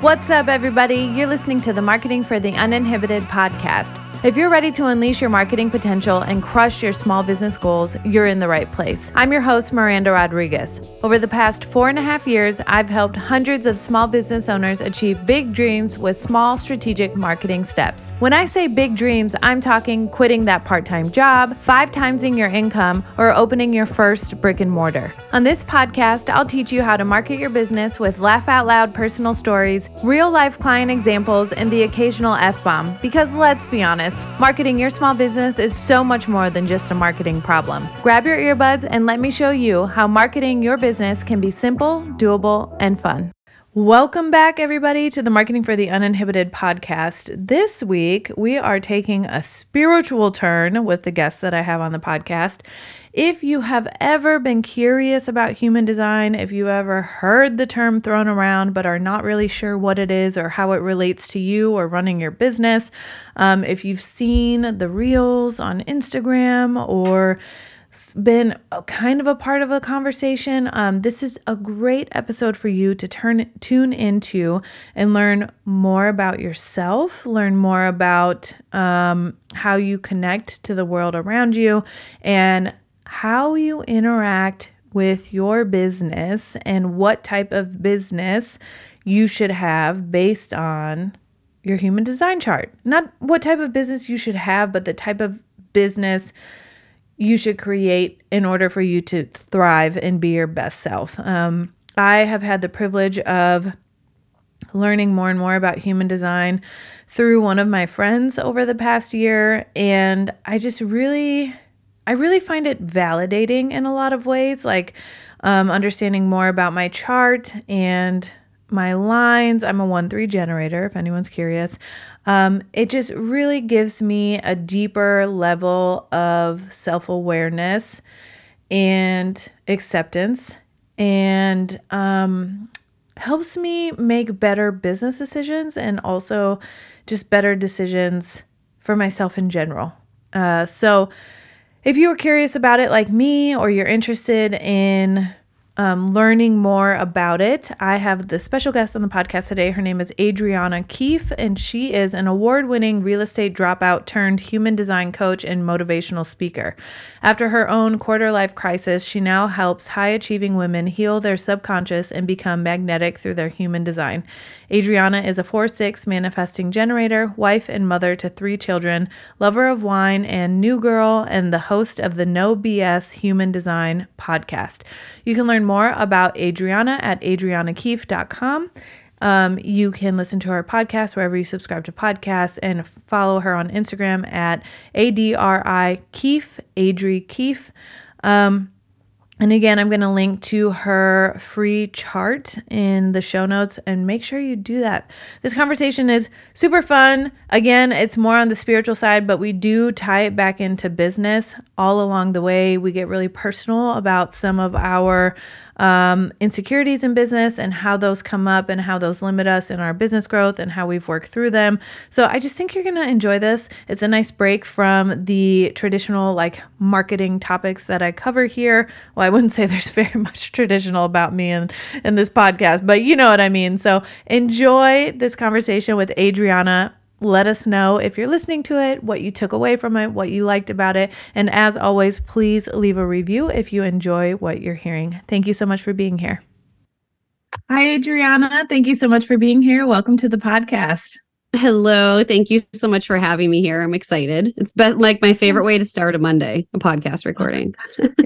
What's up, everybody? You're listening to the Marketing for the Uninhibited podcast. If you're ready to unleash your marketing potential and crush your small business goals, you're in the right place. I'm your host, Miranda Rodriguez. Over the past 4.5 years, I've helped hundreds of small business owners achieve big dreams with small strategic marketing steps. When I say big dreams, I'm talking quitting that part-time job, 5 times your income, or opening your first brick and mortar. On this podcast, I'll teach you how to market your business with laugh-out-loud personal stories, real-life client examples, and the occasional F-bomb, because let's be honest, marketing your small business is so much more than just a marketing problem. Grab your earbuds and let me show you how marketing your business can be simple, doable, and fun. Welcome back, everybody, to the Marketing for the Uninhibited podcast. This week, we are taking a spiritual turn with the guests that I have on the podcast. If you have ever been curious about human design, if you ever heard the term thrown around but are not really sure what it is or how it relates to you or running your business, if you've seen the reels on Instagram or been kind of a part of a conversation, this is a great episode for you to tune into and learn more about yourself, learn more about how you connect to the world around you and how you interact with your business and what type of business you should have based on your human design chart. Not what type of business you should have, but the type of business you should create in order for you to thrive and be your best self. I have had the privilege of learning more and more about human design through one of my friends over the past year, and I just really find it validating in a lot of ways, like understanding more about my chart and my lines. I'm a 1-3 generator, if anyone's curious. It just really gives me a deeper level of self-awareness and acceptance and helps me make better business decisions and also just better decisions for myself in general. So if you were curious about it like me, or you're interested in learning more about it, I have the special guest on the podcast today. Her name is Adriana Keefe, and she is an award-winning real estate dropout turned human design coach and motivational speaker. After her own quarter-life crisis, she now helps high-achieving women heal their subconscious and become magnetic through their human design. Adriana is a 4/6 manifesting generator, wife and mother to 3 children, lover of wine and New Girl, and the host of the No BS Human Design Podcast. You can learn more about Adriana at adrianakeefe.com. You can listen to her podcast wherever you subscribe to podcasts, and follow her on Instagram at ADRI Keefe, Adri Keefe. And again, I'm going to link to her free chart in the show notes, and make sure you do that. This conversation is super fun. Again, it's more on the spiritual side, but we do tie it back into business all along the way. We get really personal about some of our insecurities in business and how those come up and how those limit us in our business growth and how we've worked through them. So I just think you're going to enjoy this. It's a nice break from the traditional like marketing topics that I cover here. Well, I wouldn't say there's very much traditional about me in this podcast, but you know what I mean. So enjoy this conversation with Adriana. Let us know if you're listening to it, what you took away from it, what you liked about it. And as always, please leave a review if you enjoy what you're hearing. Thank you so much for being here. Hi, Adriana. Thank you so much for being here. Welcome to the podcast. Hello. Thank you so much for having me here. I'm excited. It's been like my favorite way to start a Monday, a podcast recording.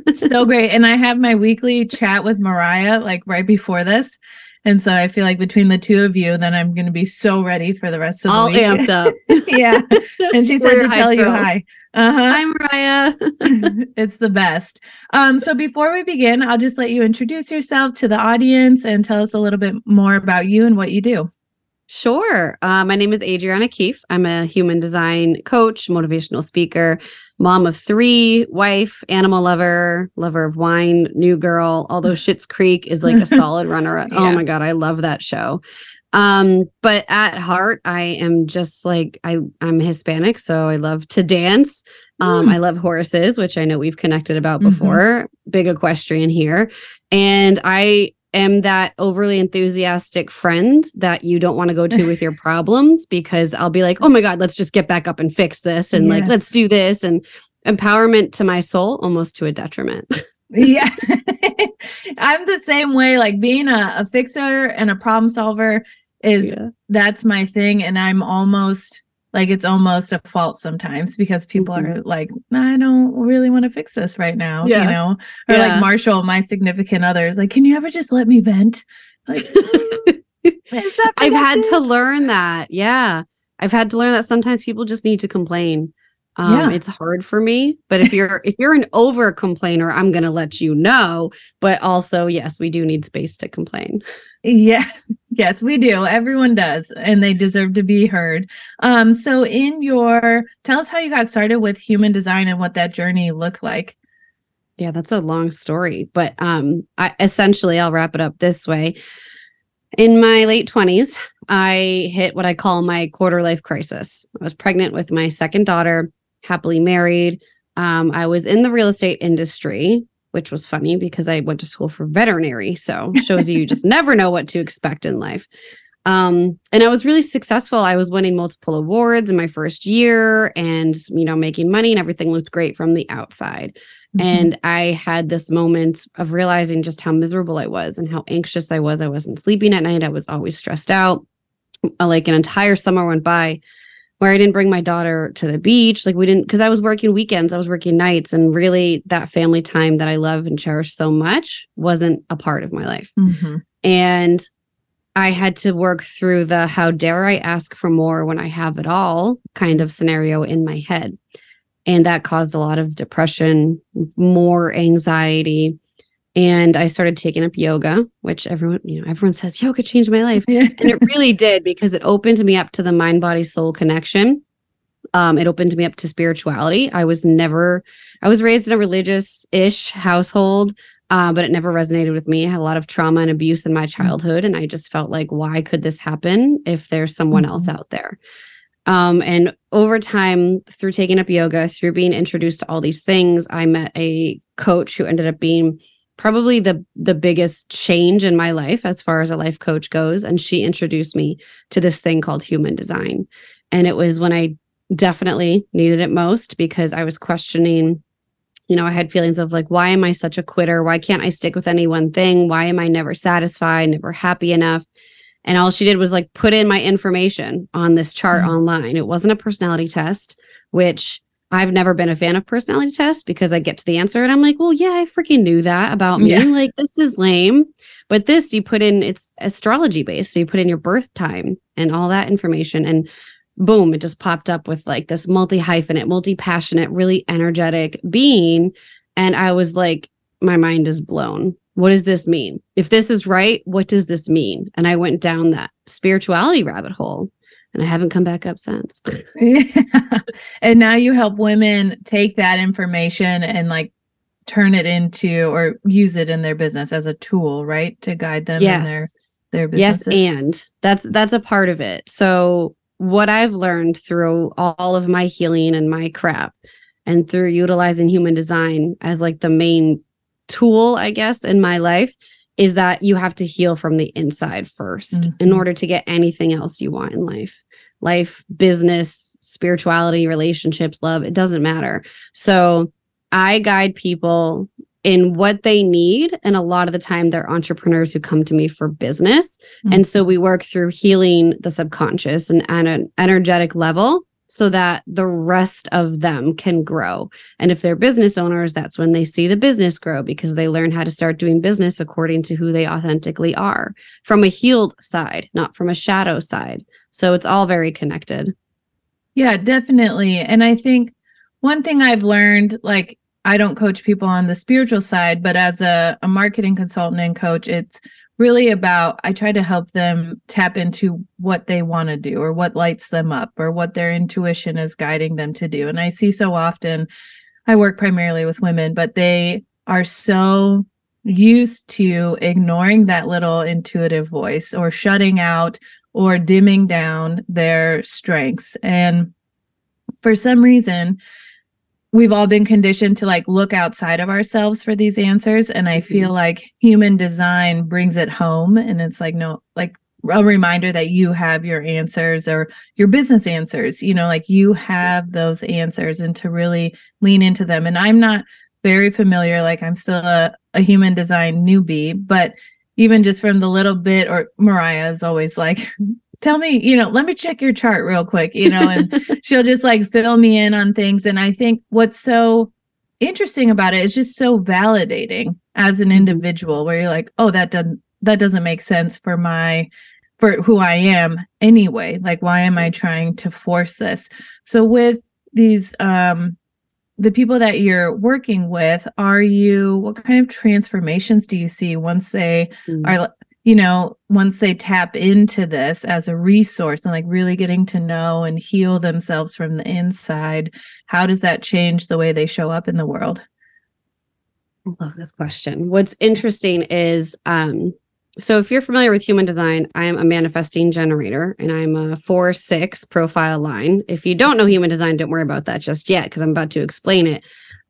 It's so great. And I have my weekly chat with Mariah like right before this. And so I feel like between the two of you, then I'm going to be so ready for the rest of the week. All amped up. Yeah. And she said to tell you hi. Hi, Mariah. It's the best. So before we begin, I'll just let you introduce yourself to the audience and tell us a little bit more about you and what you do. Sure. My name is Adriana Keefe. I'm a human design coach, motivational speaker, mom of 3, wife, animal lover, lover of wine, New Girl, although Schitt's Creek is like a solid runner-up. Yeah. Oh my God, I love that show. But at heart, I am just like, I'm Hispanic, so I love to dance. I love horses, which I know we've connected about before. Big equestrian here. And I am that overly enthusiastic friend that you don't want to go to with your problems, because I'll be like, oh my God, let's just get back up and fix this. And like, let's do this. And empowerment to my soul, almost to a detriment. Yeah. I'm the same way, like being a fixer and a problem solver is that's my thing. And I'm almost like, it's almost a fault sometimes because people are like, I don't really want to fix this right now. You know, or like Marshall, my significant other, is like, can you ever just let me vent? Like, I've had to learn that. Yeah. I've had to learn that sometimes people just need to complain. It's hard for me, but if you're an over complainer, I'm going to let you know, but also, yes, we do need space to complain. Yeah. Yes, we do. Everyone does. And they deserve to be heard. So tell us how you got started with human design and what that journey looked like. Yeah, that's a long story, but essentially I'll wrap it up this way. In my late 20s, I hit what I call my quarter life crisis. I was pregnant with my second daughter, happily married. I was in the real estate industry, which was funny because I went to school for veterinary. So shows you just never know what to expect in life. And I was really successful. I was winning multiple awards in my first year and, you know, making money and everything looked great from the outside. Mm-hmm. And I had this moment of realizing just how miserable I was and how anxious I was. I wasn't sleeping at night. I was always stressed out. Like an entire summer went by where I didn't bring my daughter to the beach. Like we didn't, because I was working weekends, I was working nights, and really that family time that I love and cherish so much wasn't a part of my life. Mm-hmm. And I had to work through the how dare I ask for more when I have it all kind of scenario in my head. And that caused a lot of depression, more anxiety. And I started taking up yoga, which everyone says yoga changed my life. Yeah. And it really did, because it opened me up to the mind, body, soul connection. It opened me up to spirituality. I was raised in a religious-ish household, but it never resonated with me. I had a lot of trauma and abuse in my childhood. And I just felt like, why could this happen if there's someone else out there? And over time, through taking up yoga, through being introduced to all these things, I met a coach who ended up being probably the biggest change in my life as far as a life coach goes. And she introduced me to this thing called human design. And it was when I definitely needed it most, because I was questioning, you know, I had feelings of like, why am I such a quitter? Why can't I stick with any one thing? Why am I never satisfied, never happy enough? And all she did was like put in my information on this chart online. It wasn't a personality test, which I've never been a fan of personality tests, because I get to the answer and I'm like, well, yeah, I freaking knew that about me. Yeah. Like, this is lame. But this, you put in, it's astrology based. So you put in your birth time and all that information, and boom, it just popped up with like this multi-hyphenate, multi-passionate, really energetic being. And I was like, my mind is blown. What does this mean? If this is right, what does this mean? And I went down that spirituality rabbit hole. And I haven't come back up since. Yeah. And now you help women take that information and like turn it into, or use it in their business as a tool, right? To guide them in their business. Yes, and that's a part of it. So what I've learned through all of my healing and my crap, and through utilizing human design as like the main tool, I guess, in my life, is that you have to heal from the inside first in order to get anything else you want in life. Life, business, spirituality, relationships, love, it doesn't matter. So I guide people in what they need. And a lot of the time they're entrepreneurs who come to me for business. Mm-hmm. And so we work through healing the subconscious and at an energetic level, so that the rest of them can grow. And if they're business owners, that's when they see the business grow, because they learn how to start doing business according to who they authentically are, from a healed side, not from a shadow side. So it's all very connected. Yeah, definitely. And I think one thing I've learned, like I don't coach people on the spiritual side, but as a marketing consultant and coach, it's really about, I try to help them tap into what they want to do, or what lights them up, or what their intuition is guiding them to do. And I see so often, I work primarily with women, but they are so used to ignoring that little intuitive voice, or shutting out, or dimming down their strengths. And for some reason, we've all been conditioned to like look outside of ourselves for these answers. And I feel like human design brings it home. And it's like, no, like a reminder that you have your answers or your business answers, you know, like you have those answers and to really lean into them. And I'm not very familiar, like I'm still a human design newbie, but even just from the little bit, or Mariah is always like, tell me, you know, let me check your chart real quick, you know, and she'll just like fill me in on things. And I think what's so interesting about it is just so validating as an individual where you're like, oh, that doesn't make sense for who I am anyway. Like, why am I trying to force this? So with these, the people that you're working with, what kind of transformations do you see once they are, you know, once they tap into this as a resource and like really getting to know and heal themselves from the inside? How does that change the way they show up in the world? I love this question. What's interesting is, so if you're familiar with human design, I am a manifesting generator and I'm a 4/6 profile line. If you don't know human design, don't worry about that just yet, because I'm about to explain it.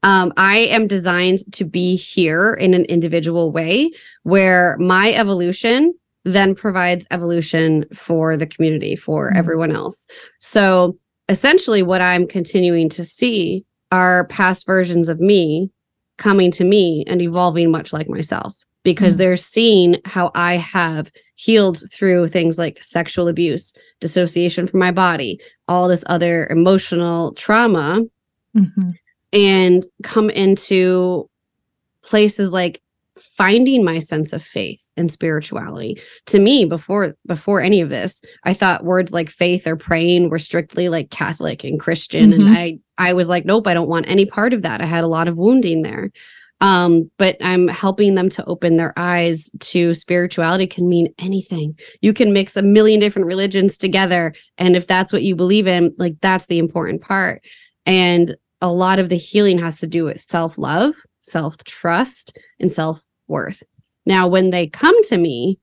I am designed to be here in an individual way where my evolution then provides evolution for the community, for everyone else. So essentially what I'm continuing to see are past versions of me coming to me and evolving much like myself, because they're seeing how I have healed through things like sexual abuse, dissociation from my body, all this other emotional trauma, and come into places like finding my sense of faith and spirituality. To me, before any of this, I thought words like faith or praying were strictly like Catholic and Christian. And I was like, nope, I don't want any part of that. I had a lot of wounding there. But I'm helping them to open their eyes to spirituality can mean anything. You can mix a million different religions together. And if that's what you believe in, like that's the important part. And a lot of the healing has to do with self-love, self-trust, and self-worth. Now, when they come to me,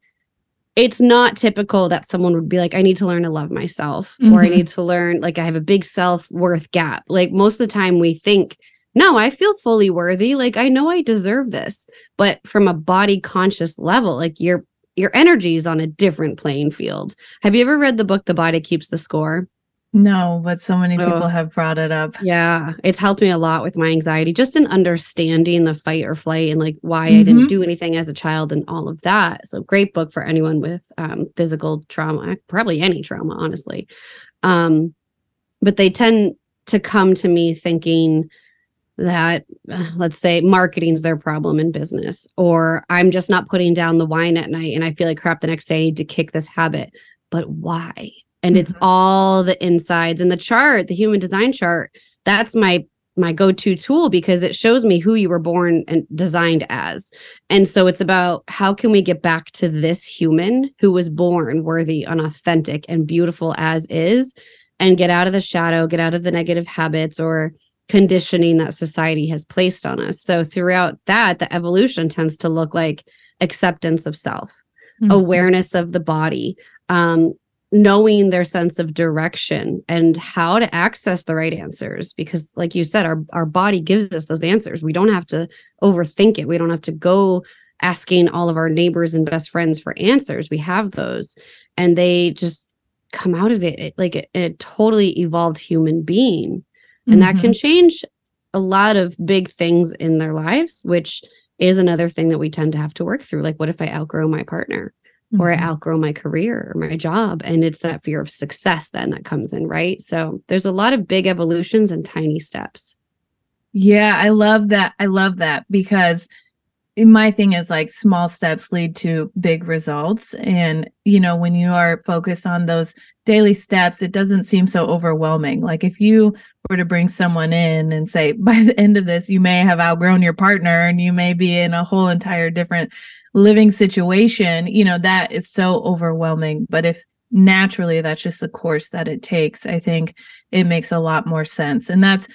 it's not typical that someone would be like, I need to learn to love myself, or I need to learn, like I have a big self-worth gap. Like most of the time we think, no, I feel fully worthy. Like, I know I deserve this. But from a body conscious level, like your energy is on a different playing field. Have you ever read the book, The Body Keeps the Score? No, but so many people have brought it up. Yeah, it's helped me a lot with my anxiety, just in understanding the fight or flight and like why I didn't do anything as a child and all of that. So great book for anyone with physical trauma, probably any trauma, honestly. But they tend to come to me thinking that, let's say, marketing's their problem in business, or I'm just not putting down the wine at night and I feel like crap the next day, I need to kick this habit. But why? And it's all the insides. And the chart, the human design chart, that's my go-to tool, because it shows me who you were born and designed as. And so it's about how can we get back to this human who was born worthy and authentic and beautiful as is, and get out of the shadow, get out of the negative habits or conditioning that society has placed on us. So throughout that, the evolution tends to look like acceptance of self, awareness of the body, knowing their sense of direction and how to access the right answers. Because like you said, our body gives us those answers. We don't have to overthink it. We don't have to go asking all of our neighbors and best friends for answers. We have those, and they just come out of it like a totally evolved human being. And that can change a lot of big things in their lives, which is another thing that we tend to have to work through. Like, what if I outgrow my partner, or I outgrow my career or my job? And it's that fear of success then that comes in, right? So there's a lot of big evolutions and tiny steps. Yeah, I love that. I love that, because my thing is like small steps lead to big results. And, you know, when you are focused on those daily steps, it doesn't seem so overwhelming. Like if you were to bring someone in and say, by the end of this, you may have outgrown your partner and you may be in a whole entire different living situation, you know, that is so overwhelming. But if naturally that's just the course that it takes, I think it makes a lot more sense. And that's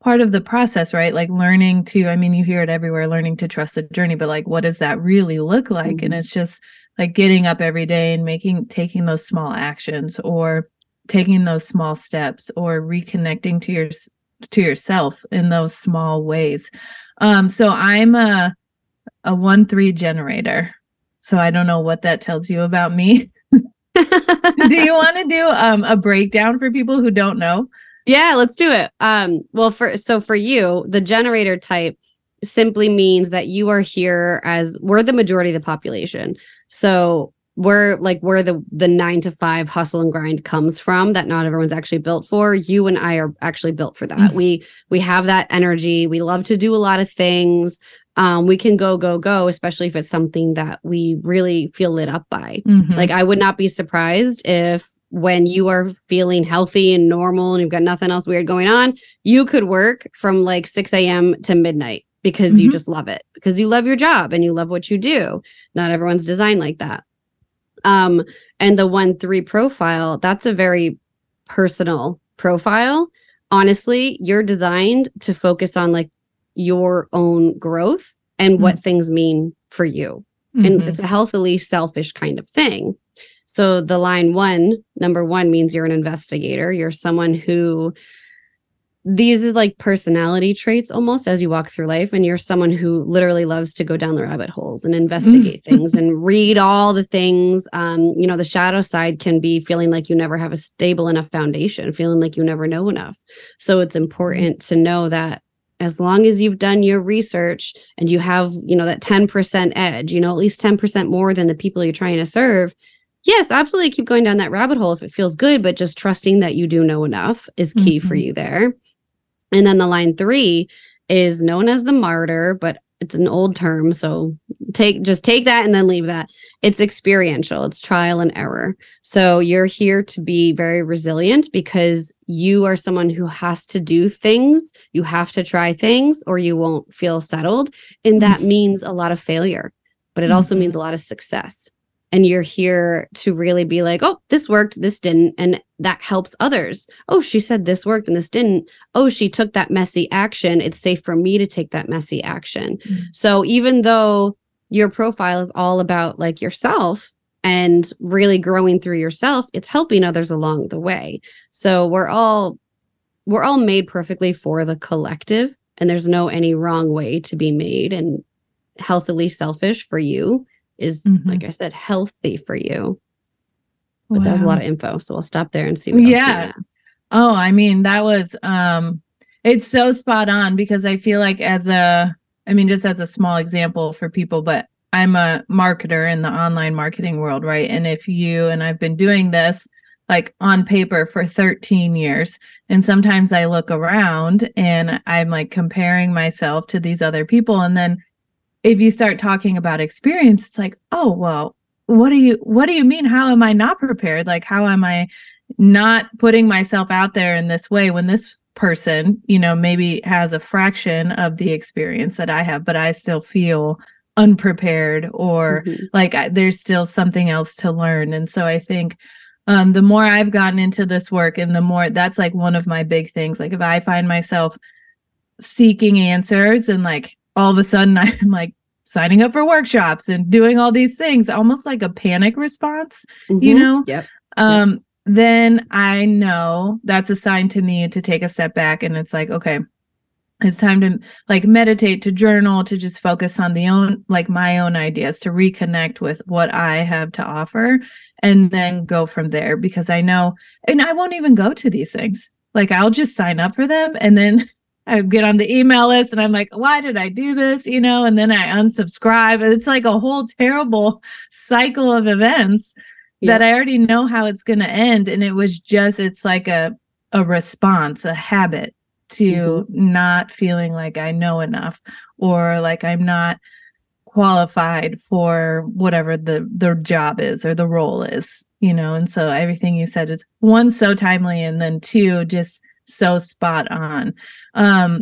part of the process, right? Like learning to, I mean, you hear it everywhere, learning to trust the journey, but like, what does that really look like? And it's just like getting up every day and taking those small actions or taking those small steps or reconnecting to your to yourself in those small ways. So I'm a 1-3 generator. So I don't know what that tells you about me. Do you want to do a breakdown for people who don't know? Yeah, let's do it. For you, the generator type simply means that you are here as we're the majority of the population. So we're like where the 9-to-5 hustle and grind comes from, that not everyone's actually built for. You and I are actually built for that. Mm-hmm. We have that energy. We love to do a lot of things. We can go, especially if it's something that we really feel lit up by. Mm-hmm. Like, I would not be surprised if when you are feeling healthy and normal and you've got nothing else weird going on, you could work from like 6 a.m. to midnight because mm-hmm. you just love it, because you love your job and you love what you do. Not everyone's designed like that. And the 1-3 profile, that's a very personal profile. Honestly, you're designed to focus on like your own growth and mm-hmm. what things mean for you. Mm-hmm. And it's a healthily selfish kind of thing. So the line 1, number 1, means you're an investigator. You're someone who, these is like personality traits almost as you walk through life. And you're someone who literally loves to go down the rabbit holes and investigate things and read all the things. The shadow side can be feeling like you never have a stable enough foundation, feeling like you never know enough. So it's important to know that as long as you've done your research and you have, that 10% edge, at least 10% more than the people you're trying to serve. Yes, absolutely. Keep going down that rabbit hole if it feels good, but just trusting that you do know enough is key mm-hmm. for you there. And then the line 3 is known as the martyr, but it's an old term. So take that and then leave that. It's experiential. It's trial and error. So you're here to be very resilient because you are someone who has to do things. You have to try things or you won't feel settled. And that means a lot of failure, but it also means a lot of success. And you're here to really be like, oh, this worked, this didn't. And that helps others. Oh, she said this worked and this didn't. Oh, she took that messy action. It's safe for me to take that messy action. Mm-hmm. So even though your profile is all about like yourself and really growing through yourself, it's helping others along the way. So we're all made perfectly for the collective. And there's no any wrong way to be made. And healthily selfish for you is, mm-hmm. like I said, healthy for you. But wow. That was a lot of info. So we'll stop there and see what else you ask. Oh, I mean, that was, it's so spot on because I feel like just as a small example for people, but I'm a marketer in the online marketing world, right? And I've been doing this like on paper for 13 years. And sometimes I look around and I'm like comparing myself to these other people. And then if you start talking about experience, it's like, oh, well, what do you mean? How am I not prepared? Like, how am I not putting myself out there in this way when this person, maybe has a fraction of the experience that I have, but I still feel unprepared or mm-hmm. like there's still something else to learn. And so I think the more I've gotten into this work and the more, that's like one of my big things. Like if I find myself seeking answers and like, all of a sudden, I'm like signing up for workshops and doing all these things, almost like a panic response, mm-hmm. Yep. Then I know that's a sign to me to take a step back. And it's like, okay, it's time to like meditate, to journal, to just focus on my own ideas, to reconnect with what I have to offer and then go from there, because I know, and I won't even go to these things. Like I'll just sign up for them and then I get on the email list and I'm like, why did I do this? And then I unsubscribe. It's like a whole terrible cycle of events that I already know how it's going to end. And it was just, it's like a response, a habit to mm-hmm. not feeling like I know enough or like I'm not qualified for whatever the job is or the role is, And so everything you said is 1, so timely. And then 2, just so spot on.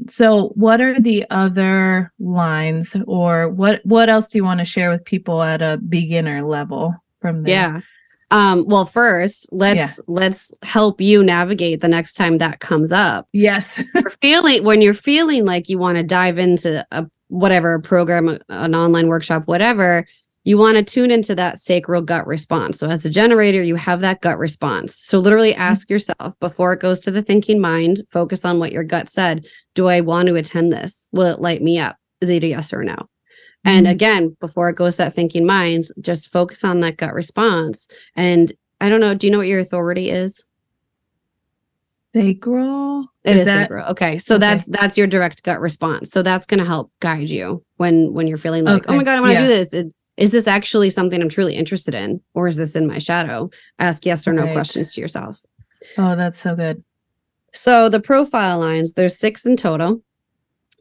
So what are the other lines or what else do you want to share with people at a beginner level from there? Yeah. First let's help you navigate the next time that comes up. Yes. when you're feeling like you want to dive into whatever program, an online workshop, whatever, You want to tune into that sacral gut response. So as a generator, you have that gut response. So literally ask yourself before it goes to the thinking mind, focus on what your gut said. Do I want to attend this? Will it light me up? Is it a yes or no? And again, before it goes to that thinking mind, just focus on that gut response. And I don't know, do you know what your authority is? Sacral? It is sacral. Okay. So that's your direct gut response. So that's going to help guide you when you're feeling like, oh my God, I want to do this. Is this actually something I'm truly interested in? Or is this in my shadow? Ask yes or no questions to yourself. Oh, that's so good. So the profile lines, there's 6 in total.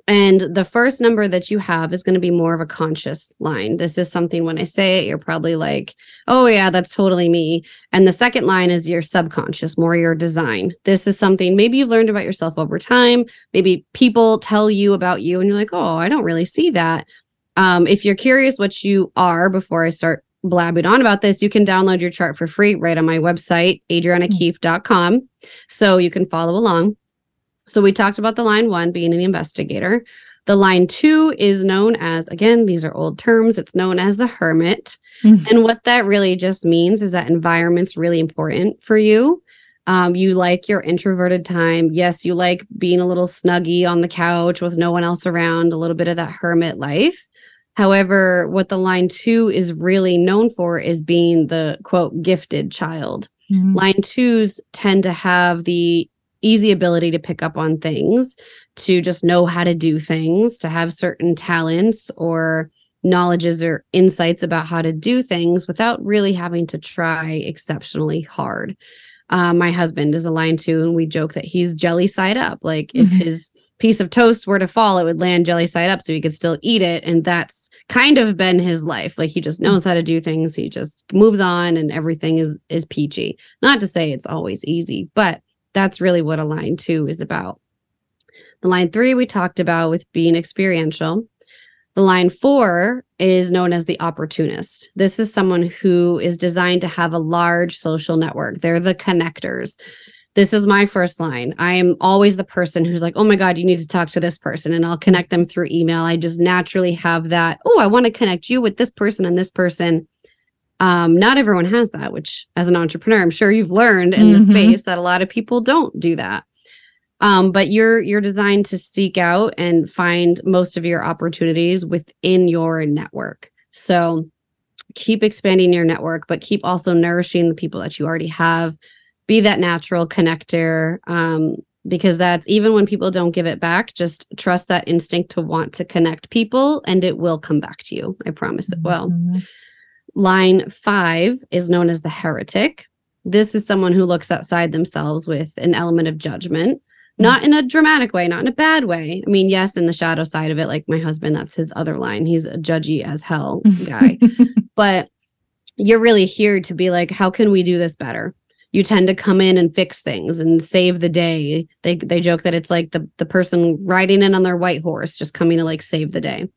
And the first number that you have is going to be more of a conscious line. This is something when I say it, you're probably like, oh yeah, that's totally me. And the second line is your subconscious, more your design. This is something maybe you've learned about yourself over time. Maybe people tell you about you and you're like, oh, I don't really see that. If you're curious what you are before I start blabbing on about this, you can download your chart for free right on my website, adrianakeefe.com. So you can follow along. So we talked about the line 1 being the investigator. The line 2 is known as, again, these are old terms, it's known as the hermit. Mm-hmm. And what that really just means is that environment's really important for you. You like your introverted time. Yes, you like being a little snuggy on the couch with no one else around, a little bit of that hermit life. However, what the line 2 is really known for is being the, quote, gifted child. Mm-hmm. Line 2s tend to have the easy ability to pick up on things, to just know how to do things, to have certain talents or knowledges or insights about how to do things without really having to try exceptionally hard. My husband is a line 2, and we joke that he's jelly side up. Like if his piece of toast were to fall, it would land jelly side up so he could still eat it. And that's kind of been his life. Like he just knows how to do things. He just moves on and everything is peachy. Not to say it's always easy, but that's really what a line 2 is about. The line 3 we talked about with being experiential. The line 4 is known as the opportunist. This is someone who is designed to have a large social network. They're the connectors. This is my first line. I am always the person who's like, oh my God, you need to talk to this person, and I'll connect them through email. I just naturally have that, oh, I want to connect you with this person and this person. Not everyone has that, which as an entrepreneur, I'm sure you've learned in the space that a lot of people don't do that. But you're designed to seek out and find most of your opportunities within your network. So keep expanding your network, but keep also nourishing the people that you already have. Be that natural connector, because that's, even when people don't give it back, just trust that instinct to want to connect people, and it will come back to you. I promise it will. Line 5 is known as the heretic. This is someone who looks outside themselves with an element of judgment, not in a dramatic way, not in a bad way. I mean, yes, in the shadow side of it, like my husband, that's his other line. He's a judgy as hell guy, but you're really here to be like, how can we do this better? You tend to come in and fix things and save the day. They joke that it's like the person riding in on their white horse, just coming to like save the day.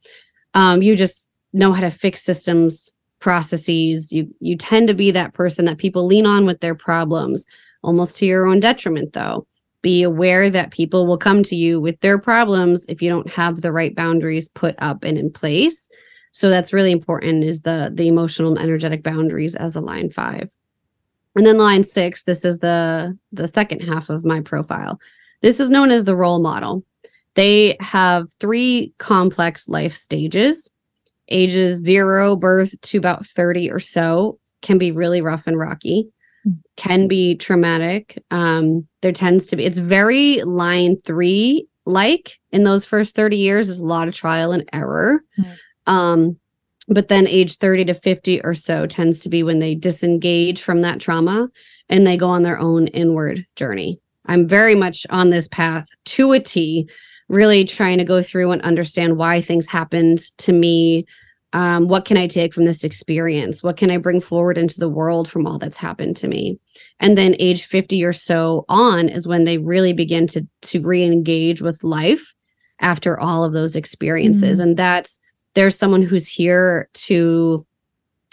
You just know how to fix systems, processes. You tend to be that person that people lean on with their problems, almost to your own detriment, though. Be aware that people will come to you with their problems if you don't have the right boundaries put up and in place. So that's really important, is the emotional and energetic boundaries as a line 5. And then line 6, this is the second half of my profile. This is known as the role model. They have 3 complex life stages. Ages 0, birth to about 30 or so can be really rough and rocky, can be traumatic. There tends to be, it's very line 3, like in those first 30 years, there's a lot of trial and error. But then age 30 to 50 or so tends to be when they disengage from that trauma and they go on their own inward journey. I'm very much on this path to a T, really trying to go through and understand why things happened to me. What can I take from this experience? What can I bring forward into the world from all that's happened to me? And then age 50 or so on is when they really begin to re-engage with life after all of those experiences. And there's someone who's here to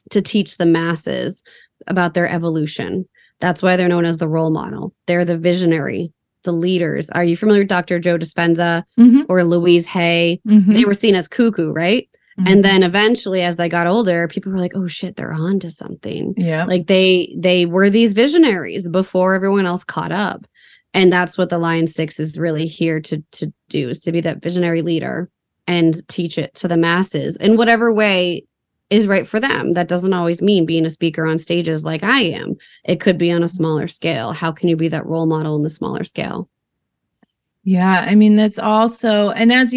teach the masses about their evolution. That's why they're known as the role model. They're the visionary, the leaders. Are you familiar with Dr. Joe Dispenza or Louise Hay? They were seen as cuckoo, right? Mm-hmm. And then eventually, as I got older, people were like, oh shit, they're on to something. Yeah. Like they were these visionaries before everyone else caught up. And that's what the Lion 6 is really here to do, is to be that visionary leader and teach it to the masses in whatever way is right for them. That doesn't always mean being a speaker on stages like I am. It could be on a smaller scale. How can you be that role model in the smaller scale? Yeah, I mean, that's also, and as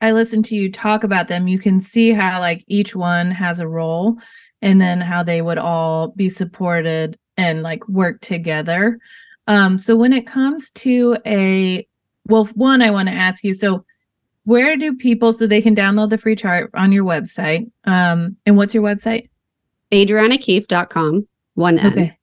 I listen to you talk about them, you can see how like each one has a role and then how they would all be supported and like work together. So when it comes to one, I want to ask you, so where do people, so they can download the free chart on your website. And what's your website? adrianakeefe.com. One N. Okay.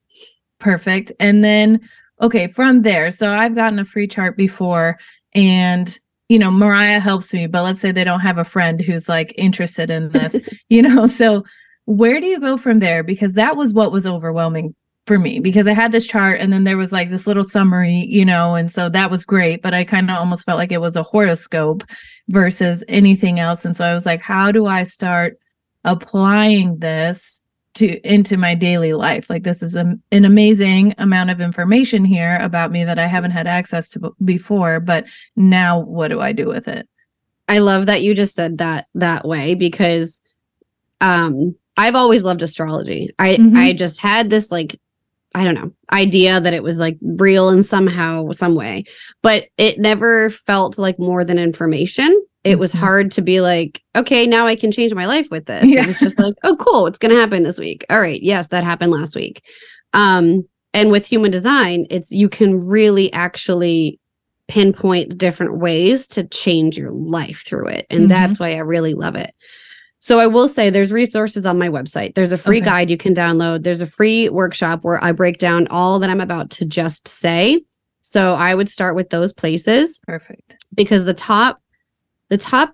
Perfect. And then, okay, from there. So I've gotten a free chart before and, you know, Mariah helps me, but let's say they don't have a friend who's like interested in this, you know, so where do you go from there? Because that was what was overwhelming for me, because I had this chart and then there was like this little summary, you know, and so that was great, but I kind of almost felt like it was a horoscope versus anything else. And so I was like, how do I start applying this into my daily life? Like, this is an amazing amount of information here about me that I haven't had access to before, but now what do I do with it? I love that you just said that way, because I've always loved astrology. I just had this, like, I don't know, idea that it was like real in some way, but it never felt like more than information. It was hard to be like, okay, now I can change my life with this. Yeah. It was just like, oh, cool. It's going to happen this week. All right. Yes, that happened last week. And with human design, you can really actually pinpoint different ways to change your life through it. And that's why I really love it. So I will say there's resources on my website. There's a free guide you can download. There's a free workshop where I break down all that I'm about to just say. So I would start with those places. Perfect. Because the top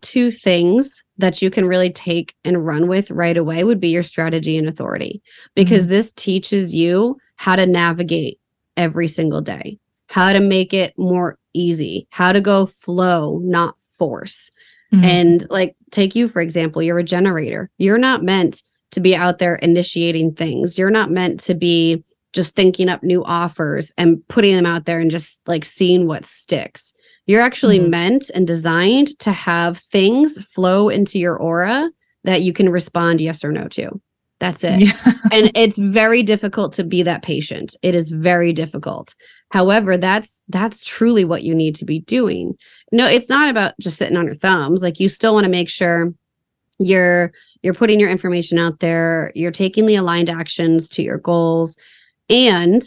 two things that you can really take and run with right away would be your strategy and authority, because this teaches you how to navigate every single day, how to make it more easy, how to go flow, not force. Mm-hmm. And like, take you, for example, you're a generator. You're not meant to be out there initiating things. You're not meant to be just thinking up new offers and putting them out there and just like seeing what sticks. You're actually meant and designed to have things flow into your aura that you can respond yes or no to. That's it. Yeah. And it's very difficult to be that patient. It is very difficult. However, that's truly what you need to be doing. No, it's not about just sitting on your thumbs. Like, you still want to make sure you're putting your information out there. You're taking the aligned actions to your goals, and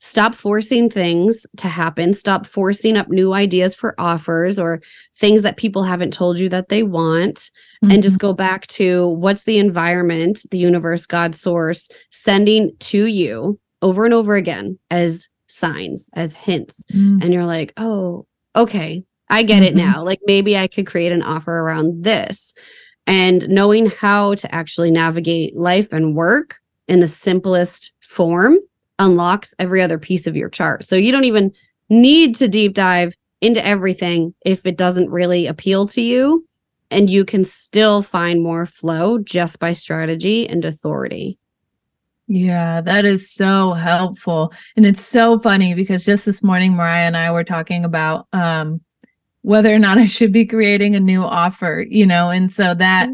stop forcing things to happen. Stop forcing up new ideas for offers or things that people haven't told you that they want. And just go back to what's the environment, the universe, God, source sending to you over and over again as signs, as hints. And you're like, oh, okay, I get it now. Like, maybe I could create an offer around this. And knowing how to actually navigate life and work in the simplest form unlocks every other piece of your chart. So you don't even need to deep dive into everything if it doesn't really appeal to you. And you can still find more flow just by strategy and authority. Yeah, that is so helpful. And it's so funny because just this morning, Mariah and I were talking about whether or not I should be creating a new offer, you know, and so that,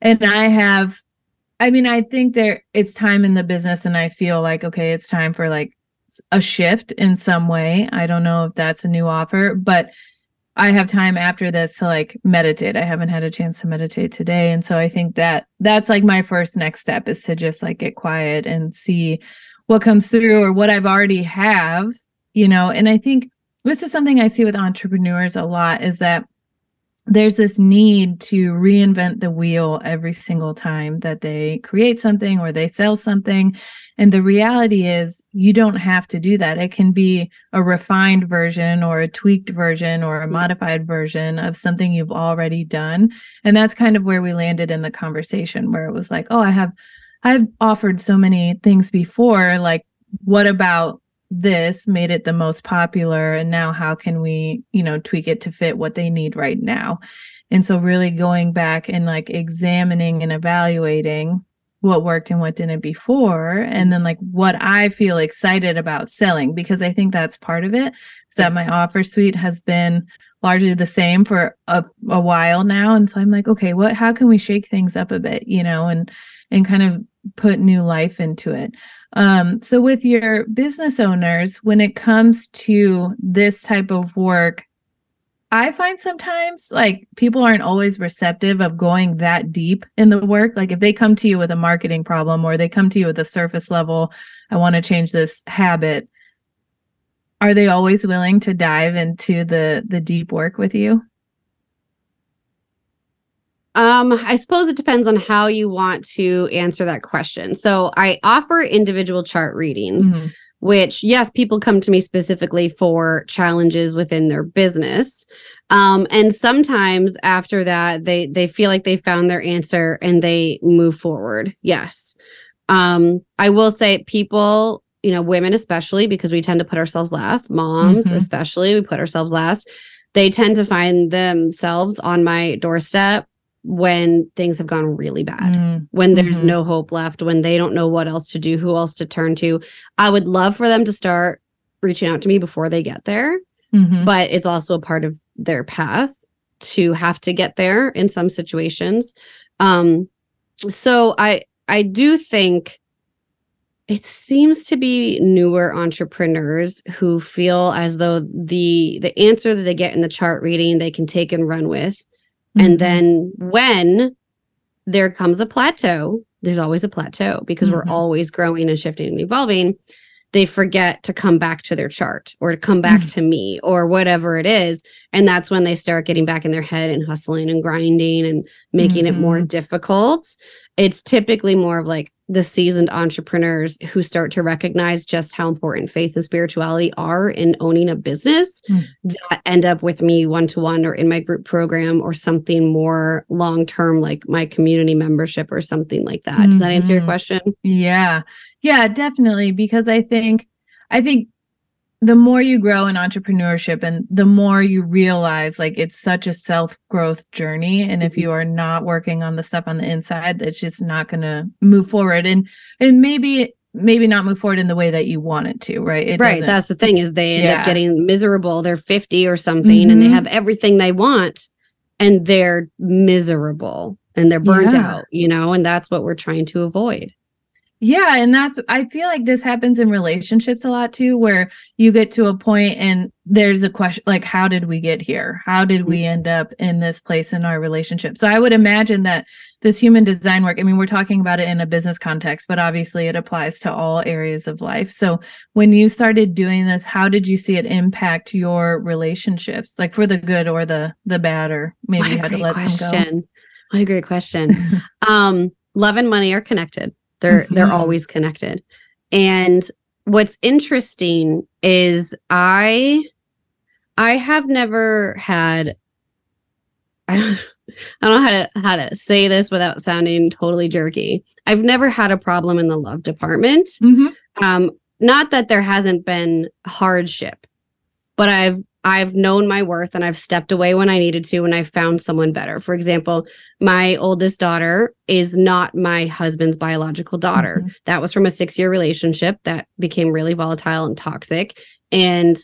and I think it's time in the business, and I feel like, okay, it's time for like a shift in some way. I don't know if that's a new offer, but I have time after this to like meditate. I haven't had a chance to meditate today. And so I think that that's like my first next step is to just like get quiet and see what comes through or what I've already have, you know. And I think this is something I see with entrepreneurs a lot, is that there's this need to reinvent the wheel every single time that they create something or they sell something. And the reality is you don't have to do that. It can be a refined version or a tweaked version or a modified version of something you've already done. And that's kind of where we landed in the conversation, where it was like, oh, I've offered so many things before. Like, what about this made it the most popular, and now how can we, you know, tweak it to fit what they need right now? And so really going back and like examining and evaluating what worked and what didn't before. And then like what I feel excited about selling, because I think that's part of it, is that my offer suite has been largely the same for a while now. And so I'm like, okay, how can we shake things up a bit, you know, and kind of put new life into it. So with your business owners, when it comes to this type of work, I find sometimes like people aren't always receptive of going that deep in the work. Like if they come to you with a marketing problem, or they come to you with a surface level, I want to change this habit. Are they always willing to dive into the deep work with you? I suppose it depends on how you want to answer that question. So I offer individual chart readings, mm-hmm. which, yes, people come to me specifically for challenges within their business. And sometimes after that, they feel like they found their answer and they move forward. Yes. I will say people, you know, women especially, because we tend to put ourselves last, moms mm-hmm. especially, we put ourselves last. They tend to find themselves on my doorstep when things have gone really bad, mm-hmm. when there's no hope left, when they don't know what else to do, who else to turn to. I would love for them to start reaching out to me before they get there, mm-hmm. but it's also a part of their path to have to get there in some situations. So I do think it seems to be newer entrepreneurs who feel as though the answer that they get in the chart reading, they can take and run with. And then when there comes a plateau, there's always a plateau because mm-hmm. we're always growing and shifting and evolving. They forget to come back to their chart or to come back mm-hmm. to me or whatever it is. And that's when they start getting back in their head and hustling and grinding and making mm-hmm. it more difficult. It's typically more of like the seasoned entrepreneurs who start to recognize just how important faith and spirituality are in owning a business that end up with me one-to-one or in my group program or something more long-term, like my community membership or something like that. Does that answer your question? Yeah. Yeah, definitely. Because I think the more you grow in entrepreneurship and the more you realize like it's such a self-growth journey. And if you are not working on the stuff on the inside, it's just not going to move forward. And maybe not move forward in the way that you want it to, right? Right. That's the thing is they end up getting miserable. They're 50 or something and they have everything they want and they're miserable and they're burnt out, you know, and that's what we're trying to avoid. Yeah. And I feel like this happens in relationships a lot too, where you get to a point and there's a question, like, how did we get here? How did we end up in this place in our relationship? So I would imagine that this human design work, I mean, we're talking about it in a business context, but obviously it applies to all areas of life. So when you started doing this, how did you see it impact your relationships? Like for the good or the bad, or maybe you had to let some go. What a great question. Love and money are connected. They're always connected. And what's interesting is I have never had, I don't know how to say this without sounding totally jerky. I've never had a problem in the love department. Mm-hmm. Not that there hasn't been hardship, but I've known my worth and I've stepped away when I needed to and I've found someone better. For example, my oldest daughter is not my husband's biological daughter. Mm-hmm. That was from a 6-year relationship that became really volatile and toxic. And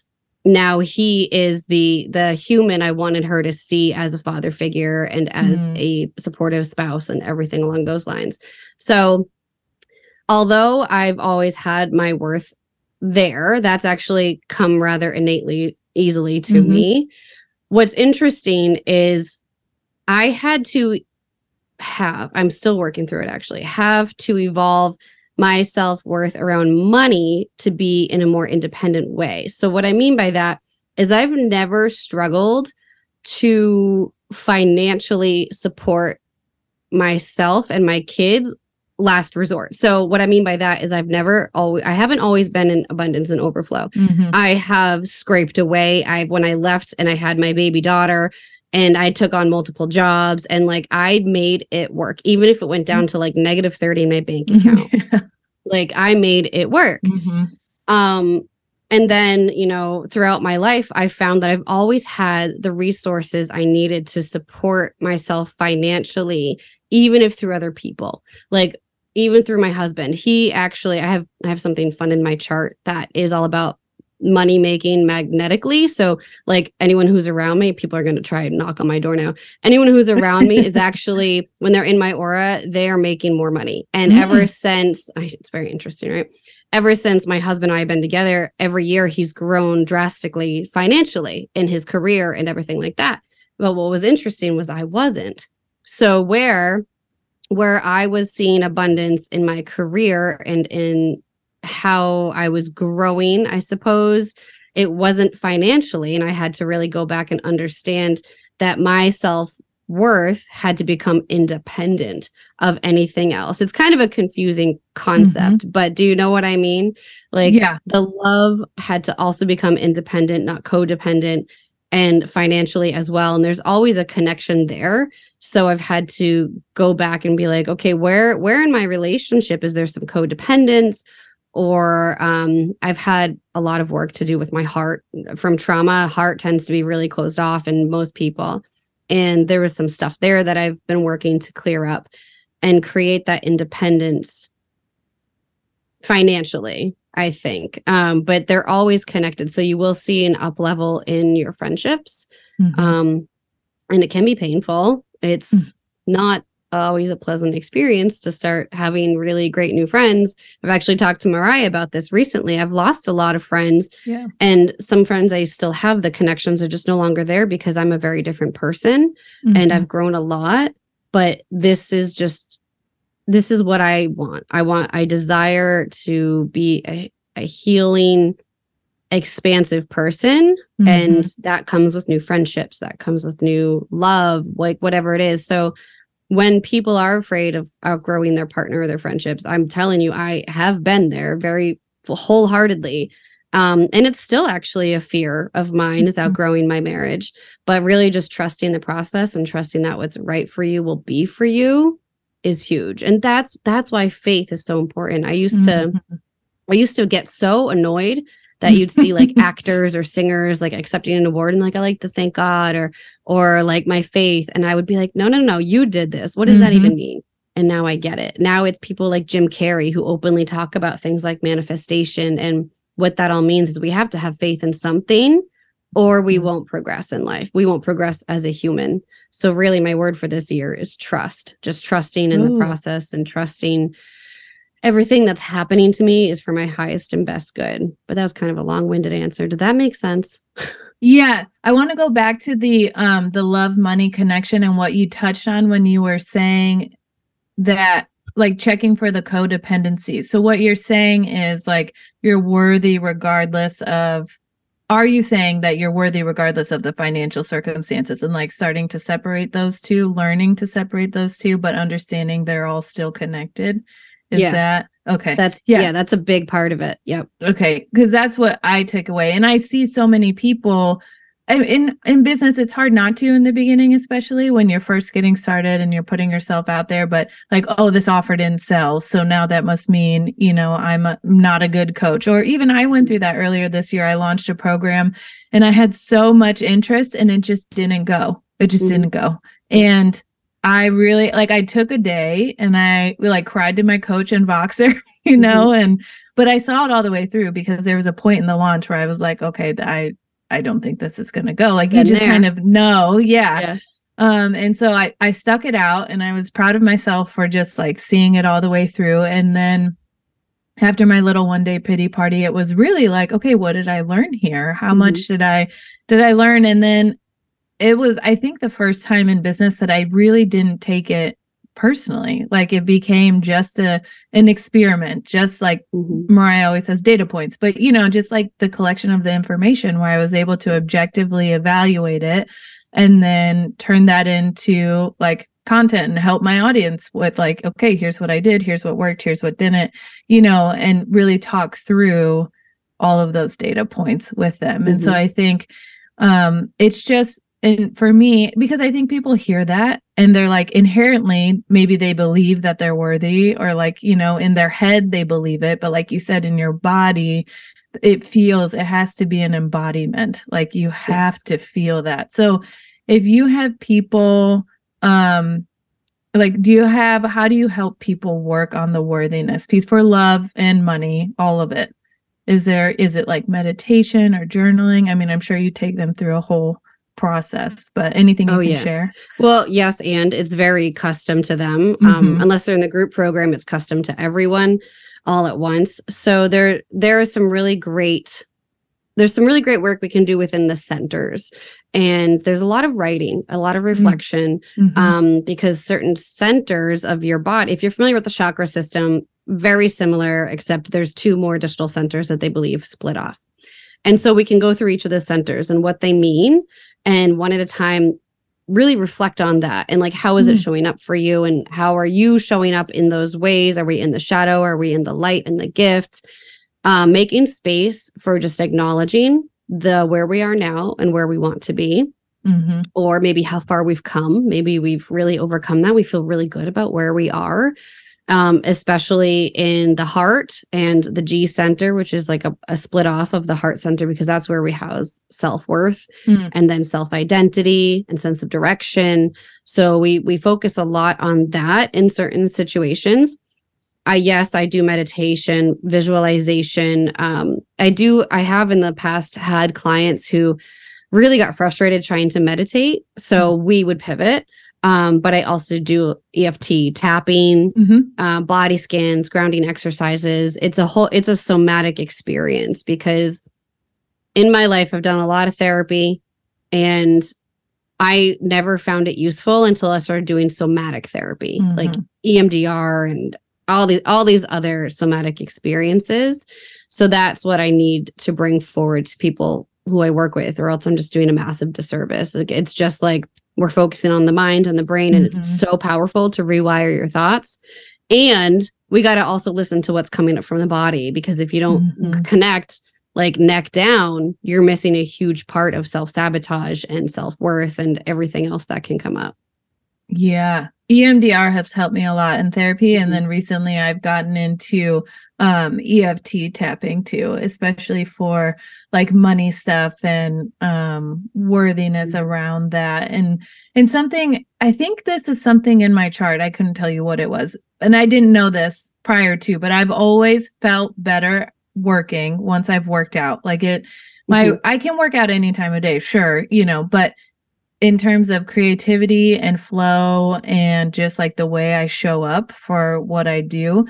now he is the human I wanted her to see as a father figure and as a supportive spouse and everything along those lines. So although I've always had my worth there, that's actually come rather easily to me. What's interesting is I had to I'm still working through it actually, have to evolve my self-worth around money to be in a more independent way. So what I mean by that is I've never struggled to financially support myself and my kids last resort. So what I mean by that is I haven't always been in abundance and overflow. Mm-hmm. I have scraped away. When I left and I had my baby daughter and I took on multiple jobs and like I made it work, even if it went down to like -30 in my bank account, like I made it work. And then, you know, throughout my life, I found that I've always had the resources I needed to support myself financially, even if through other people, like even through my husband. He actually, I have something fun in my chart that is all about money making magnetically. So like anyone who's around me, people are going to try and knock on my door now. Anyone who's around me is actually, when they're in my aura, they are making more money. And ever since, it's very interesting, right? Ever since my husband and I have been together, every year he's grown drastically financially in his career and everything like that. But what was interesting was I wasn't. So where I was seeing abundance in my career and in how I was growing, I suppose, it wasn't financially. And I had to really go back and understand that my self-worth had to become independent of anything else. It's kind of a confusing concept, but do you know what I mean? Like the love had to also become independent, not codependent, and financially as well. And there's always a connection there. So I've had to go back and be like, okay, where in my relationship is there some codependence? Or I've had a lot of work to do with my heart from trauma. Heart tends to be really closed off in most people. And there was some stuff there that I've been working to clear up and create that independence financially, I think. But they're always connected. So you will see an up level in your friendships. And it can be painful. It's not always a pleasant experience to start having really great new friends. I've actually talked to Mariah about this recently. I've lost a lot of friends, and some friends I still have, the connections are just no longer there because I'm a very different person and I've grown a lot. But this is what I want. I desire to be a healing, expansive person. And that comes with new friendships, that comes with new love, like whatever it is. So when people are afraid of outgrowing their partner or their friendships, I'm telling you, I have been there very wholeheartedly. And it's still actually a fear of mine is outgrowing my marriage, but really just trusting the process and trusting that what's right for you will be for you is huge. And that's why faith is so important. I used to get so annoyed that you'd see like actors or singers like accepting an award and like, I like to thank God or like my faith. And I would be like, no, you did this. What does that even mean? And now I get it. Now it's people like Jim Carrey who openly talk about things like manifestation. And what that all means is we have to have faith in something or we won't progress in life. We won't progress as a human. So really my word for this year is trust, just trusting in the process and trusting everything that's happening to me is for my highest and best good. But that was kind of a long-winded answer. Did that make sense? Yeah. I want to go back to the love money connection and what you touched on when you were saying that, like checking for the codependency. So what you're saying is like, you're worthy regardless of, are you saying that you're worthy regardless of the financial circumstances, and like starting to separate those two, learning to separate those two, but understanding they're all still connected? Is that okay? That's that's a big part of it. Yep. Okay. Because that's what I took away. And I see so many people in business, it's hard not to in the beginning, especially when you're first getting started and you're putting yourself out there, but like, oh, this offer didn't sell. So now that must mean, you know, I'm not a good coach. Or even I went through that earlier this year. I launched a program and I had so much interest and it just didn't go. It just didn't go. And I really I took a day and I cried to my coach and Voxer, you know, but I saw it all the way through because there was a point in the launch where I was like, okay, I don't think this is going to go. Like you just kind of know. Yeah. And so I stuck it out and I was proud of myself for just like seeing it all the way through. And then after my little one-day pity party, it was really like, okay, what did I learn here? How much did I learn? And then it was, I think, the first time in business that I really didn't take it personally. Like it became just an experiment, just like Mariah always says, data points, but you know, just like the collection of the information where I was able to objectively evaluate it and then turn that into like content and help my audience with like, okay, here's what I did, here's what worked, here's what didn't, you know, and really talk through all of those data points with them. And so I think it's just, and for me, because I think people hear that and they're like inherently, maybe they believe that they're worthy or like, you know, in their head, they believe it. But like you said, in your body, it feels, it has to be an embodiment. Like you have yes. to feel that. So if you have people, how do you help people work on the worthiness piece for love and money, all of it? Is it like meditation or journaling? I mean, I'm sure you take them through a whole process, but anything you can share? Well, yes. And it's very custom to them. Mm-hmm. Unless they're in the group program, it's custom to everyone all at once. So there's some really great work we can do within the centers. And there's a lot of writing, a lot of reflection, mm-hmm. Because certain centers of your body, if you're familiar with the chakra system, very similar, except there's two more additional centers that they believe split off. And so we can go through each of the centers and what they mean, and one at a time, really reflect on that. And like, how is it showing up for you? And how are you showing up in those ways? Are we in the shadow? Are we in the light and the gift? Making space for just acknowledging where we are now and where we want to be, mm-hmm. or maybe how far we've come. Maybe we've really overcome that. We feel really good about where we are, especially in the heart and the G center, which is like a split off of the heart center, because that's where we house self-worth and then self-identity and sense of direction. So we focus a lot on that in certain situations. I do meditation, visualization. I have in the past had clients who really got frustrated trying to meditate. So we would pivot. But I also do EFT tapping, body scans, grounding exercises. It's a somatic experience, because in my life, I've done a lot of therapy, and I never found it useful until I started doing somatic therapy, like EMDR and all these other somatic experiences. So that's what I need to bring forward to people who I work with, or else I'm just doing a massive disservice. Like, it's just like we're focusing on the mind and the brain, and it's so powerful to rewire your thoughts. And we got to also listen to what's coming up from the body, because if you don't connect, like neck down, you're missing a huge part of self-sabotage and self-worth and everything else that can come up. Yeah. EMDR has helped me a lot in therapy. And then recently I've gotten into EFT tapping too, especially for like money stuff and worthiness around that. And something, I think this is something in my chart. I couldn't tell you what it was. And I didn't know this prior to, but I've always felt better working once I've worked out. Like I can work out any time of day, sure, but in terms of creativity and flow and just like the way I show up for what I do,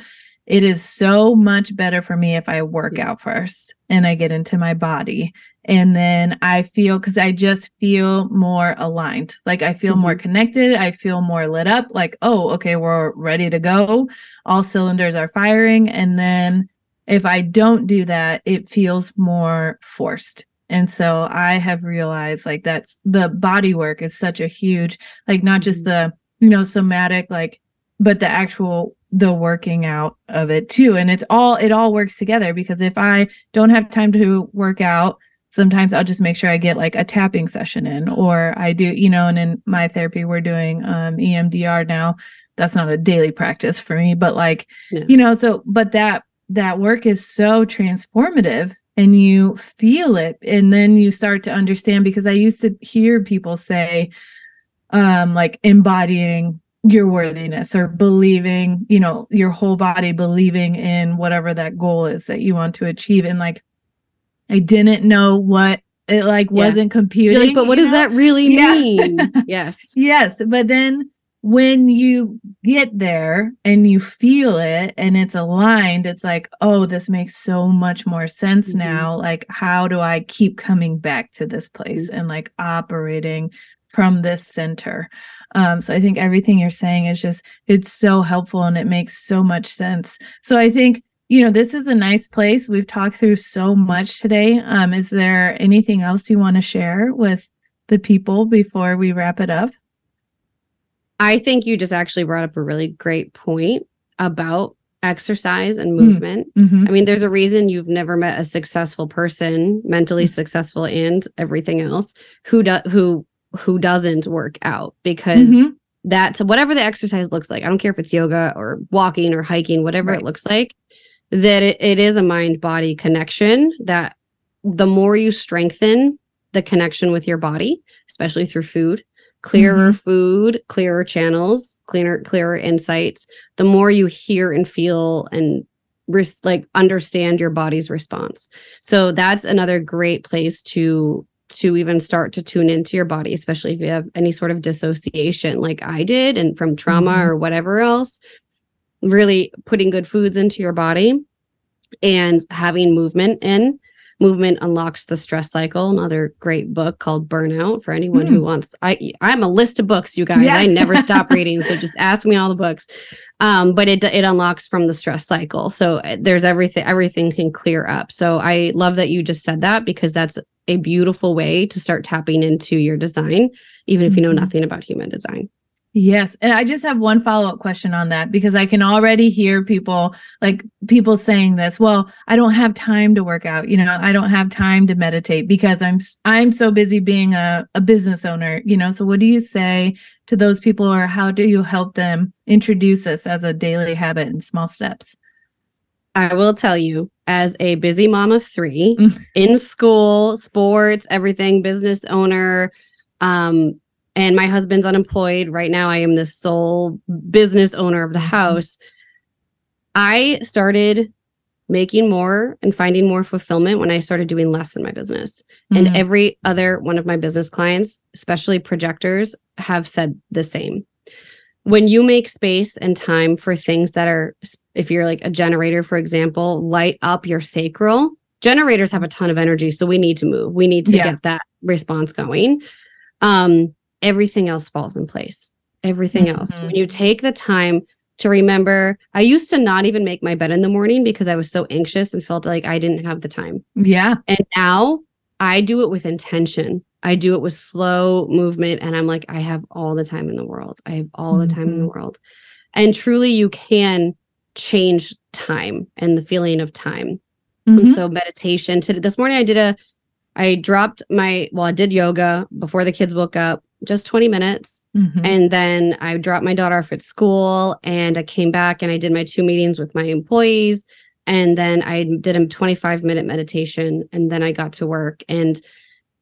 it is so much better for me if I work out first and I get into my body. And then because I just feel more aligned. Like I feel more connected. I feel more lit up. Like, oh, okay, we're ready to go. All cylinders are firing. And then if I don't do that, it feels more forced. And so I have realized like that's the body work is such a huge, like not just the, somatic, like, but the actual, the working out of it too. And it all works together, because if I don't have time to work out, sometimes I'll just make sure I get like a tapping session in, or I do, and in my therapy, we're doing EMDR now. That's not a daily practice for me, but like, but that work is so transformative. And you feel it, and then you start to understand, because I used to hear people say, like embodying your worthiness or believing, your whole body, believing in whatever that goal is that you want to achieve. And like, I didn't know what it wasn't computing. You're like, but what does that really mean? Yes. Yes. But then when you get there and you feel it and it's aligned, it's like, oh, this makes so much more sense now. Like, how do I keep coming back to this place and like operating from this center? So I think everything you're saying is just, it's so helpful and it makes so much sense. So I think, this is a nice place. We've talked through so much today. Is there anything else you want to share with the people before we wrap it up? I think you just actually brought up a really great point about exercise and movement. I mean, there's a reason you've never met a successful person, mentally successful and everything else, who doesn't work out, because that's whatever the exercise looks like. I don't care if it's yoga or walking or hiking, whatever it looks like. that it is a mind-body connection, that the more you strengthen the connection with your body, especially through food, clearer food, clearer channels, clearer insights, the more you hear and feel and understand your body's response. So that's another great place to even start to tune into your body, especially if you have any sort of dissociation like I did, and from trauma or whatever else, really putting good foods into your body and having movement in. Movement Unlocks the Stress Cycle, another great book called Burnout for anyone who wants. I'm a list of books, you guys. Yeah. I never stop reading, so just ask me all the books. But it unlocks from the stress cycle. So there's everything can clear up. So I love that you just said that, because that's a beautiful way to start tapping into your design, even if you know nothing about human design. Yes. And I just have one follow-up question on that, because I can already hear people saying this, well, I don't have time to work out. You know, I don't have time to meditate because I'm so busy being a business owner, you know. So what do you say to those people, or how do you help them introduce this as a daily habit in small steps? I will tell you, as a busy mom of three in school, sports, everything, business owner, and my husband's unemployed right now. I am the sole business owner of the house. I started making more and finding more fulfillment when I started doing less in my business. Mm-hmm. And every other one of my business clients, especially projectors, have said the same. When you make space and time for things that are, if you're like a generator, for example, light up your sacral. Generators have a ton of energy, so we need to move. We need to get that response going. Everything else falls in place. Everything else. When you take the time to remember, I used to not even make my bed in the morning because I was so anxious and felt like I didn't have the time. Yeah. And now I do it with intention. I do it with slow movement. And I'm like, I have all the time in the world. I have all the time in the world. And truly, you can change time and the feeling of time. And so meditation. This morning I did yoga before the kids woke up, just 20 minutes. And then I dropped my daughter off at school, and I came back and I did my 2 meetings with my employees. And then I did a 25-minute meditation, and then I got to work. And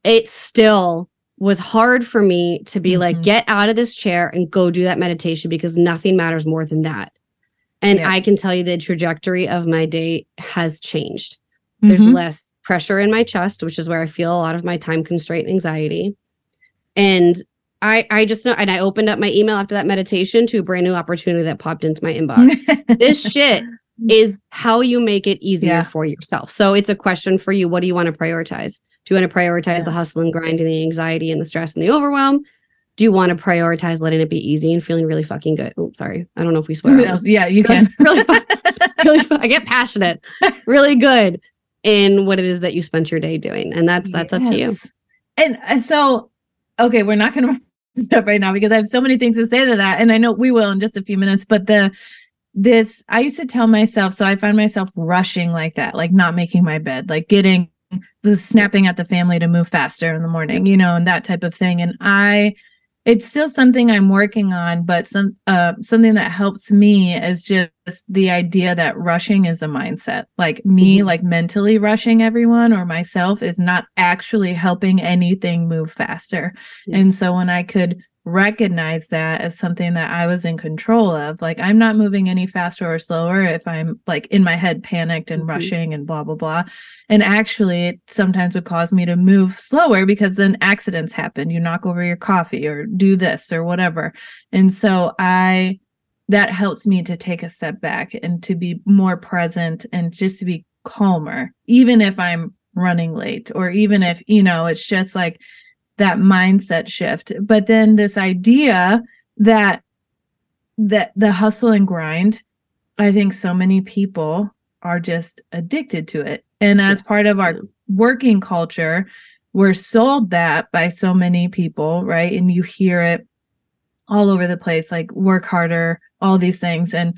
it still was hard for me to be like, get out of this chair and go do that meditation, because nothing matters more than that. And I can tell you the trajectory of my day has changed. There's less pressure in my chest, which is where I feel a lot of my time constraint anxiety. And I just know, and I opened up my email after that meditation to a brand new opportunity that popped into my inbox. This shit is how you make it easier for yourself. So it's a question for you. What do you want to prioritize? Do you want to prioritize the hustle and grind and the anxiety and the stress and the overwhelm? Do you want to prioritize letting it be easy and feeling really fucking good? Oh, sorry. I don't know if we swear. Yeah, you can. really fun. I get passionate. Really good in what it is that you spent your day doing. And that's up to you. And so, okay, we're not going to wrap it up right now because I have so many things to say to that. And I know we will in just a few minutes, but I used to tell myself, so I find myself rushing like that, like not making my bed, like getting the snapping at the family to move faster in the morning, you know, and that type of thing. And it's still something I'm working on, but something that helps me is just the idea that rushing is a mindset. Like me, like mentally rushing everyone or myself is not actually helping anything move faster. Yeah. And so when I could recognize that as something that I was in control of, like I'm not moving any faster or slower if I'm like in my head panicked and rushing and blah, blah, blah. And actually it sometimes would cause me to move slower because then accidents happen. You knock over your coffee or do this or whatever. And so that helps me to take a step back and to be more present and just to be calmer, even if I'm running late or even if, you know, it's just like that mindset shift. But then this idea that the hustle and grind, I think so many people are just addicted to it. And as part of our working culture, we're sold that by so many people, right? And you hear it all over the place, like work harder, all these things. And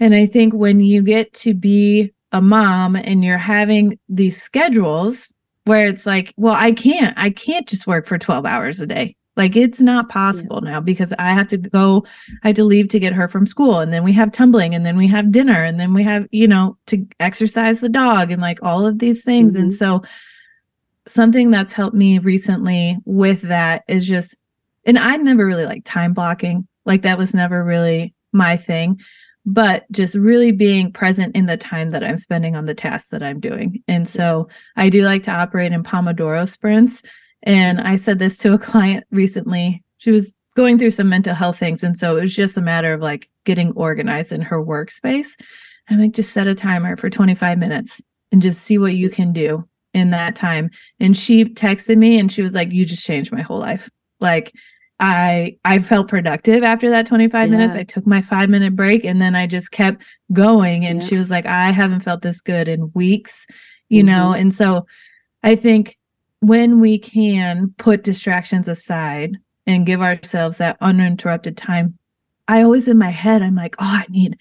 I think when you get to be a mom and you're having these schedules where it's like, well, I can't just work for 12 hours a day. Like, it's not possible now because I had to leave to get her from school. And then we have tumbling, and then we have dinner, and then we have, you know, to exercise the dog and like all of these things. Mm-hmm. And so something that's helped me recently with that is just, and I'd never really like time blocking. Like, that was never really my thing, but just really being present in the time that I'm spending on the tasks that I'm doing. And so I do like to operate in Pomodoro sprints. And I said this to a client recently. She was going through some mental health things. And so it was just a matter of like getting organized in her workspace. And like, just set a timer for 25 minutes and just see what you can do in that time. And she texted me and she was like, you just changed my whole life. Like, I felt productive after that 25 minutes. I took my 5-minute break and then I just kept going. And she was like, I haven't felt this good in weeks, you know? And so I think when we can put distractions aside and give ourselves that uninterrupted time, I always in my head, I'm like, oh, I need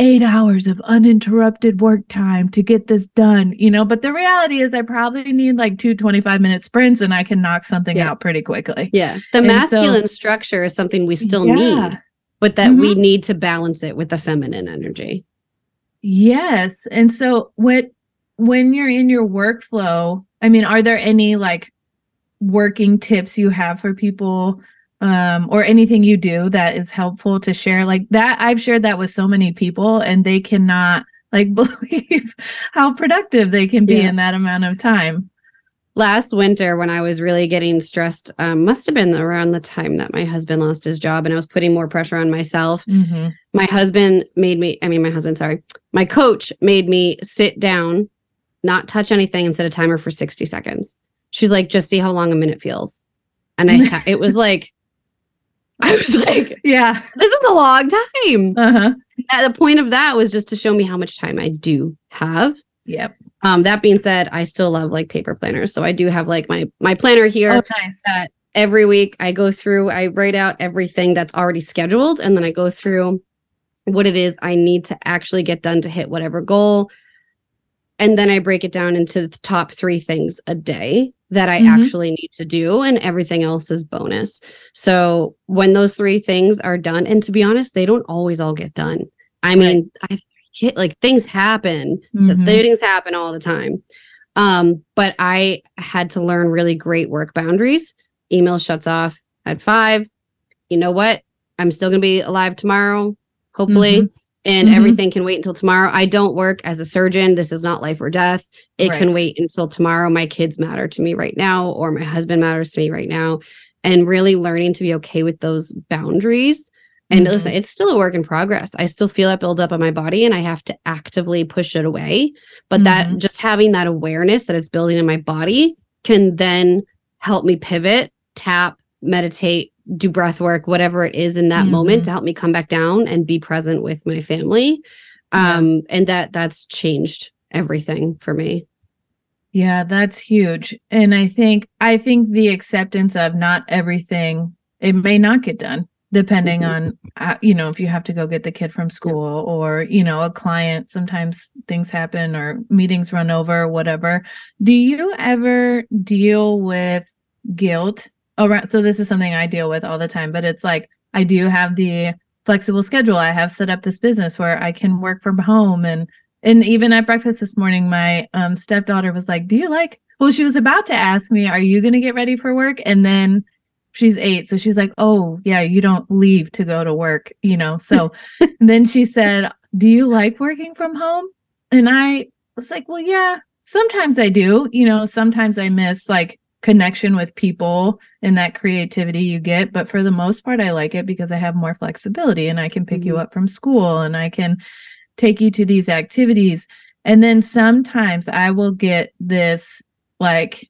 8 hours of uninterrupted work time to get this done, you know? But the reality is I probably need like 2 25-minute sprints and I can knock something out pretty quickly. Yeah. The masculine structure is something we still need, but that we need to balance it with the feminine energy. Yes. And so when you're in your workflow, I mean, are there any like working tips you have for people or anything you do that is helpful to share? Like that, I've shared that with so many people and they cannot like believe how productive they can be in that amount of time. Last winter when I was really getting stressed, must have been around the time that my husband lost his job and I was putting more pressure on myself. Mm-hmm. My coach made me sit down, not touch anything, and set a timer for 60 seconds. She's like, just see how long a minute feels. And I was like, yeah, this is a long time. Uh-huh. The point of that was just to show me how much time I do have. Yep. That being said, I still love like paper planners. So I do have like my planner here. Oh, nice. That every week I go through, I write out everything that's already scheduled. And then I go through what it is I need to actually get done to hit whatever goal. And then I break it down into the top 3 things a day that I actually need to do, and everything else is bonus. So when those 3 things are done, and to be honest, they don't always all get done. I mean, things happen. Things happen all the time. But I had to learn really great work boundaries. Email shuts off at 5. You know what? I'm still going to be alive tomorrow, hopefully. And everything can wait until tomorrow. I don't work as a surgeon. This is not life or death. It can wait until tomorrow. My kids matter to me right now, or my husband matters to me right now. And really learning to be okay with those boundaries. And listen, it's still a work in progress. I still feel that build up on my body and I have to actively push it away. But that just having that awareness that it's building in my body can then help me pivot, tap, meditate, do breath work, whatever it is in that moment to help me come back down and be present with my family. And that's changed everything for me. Yeah, that's huge. And I think the acceptance of not everything, it may not get done depending on, you know, if you have to go get the kid from school or, you know, a client, sometimes things happen or meetings run over or whatever. Do you ever deal with guilt? So this is something I deal with all the time, but it's like, I do have the flexible schedule. I have set up this business where I can work from home. And even at breakfast this morning, my stepdaughter was like, she was about to ask me, are you going to get ready for work? And then she's 8. So she's like, oh yeah, you don't leave to go to work, you know? So then she said, do you like working from home? And I was like, well, yeah, sometimes I do, you know, sometimes I miss like connection with people and that creativity you get. But for the most part, I like it because I have more flexibility and I can pick you up from school and I can take you to these activities. And then sometimes I will get this like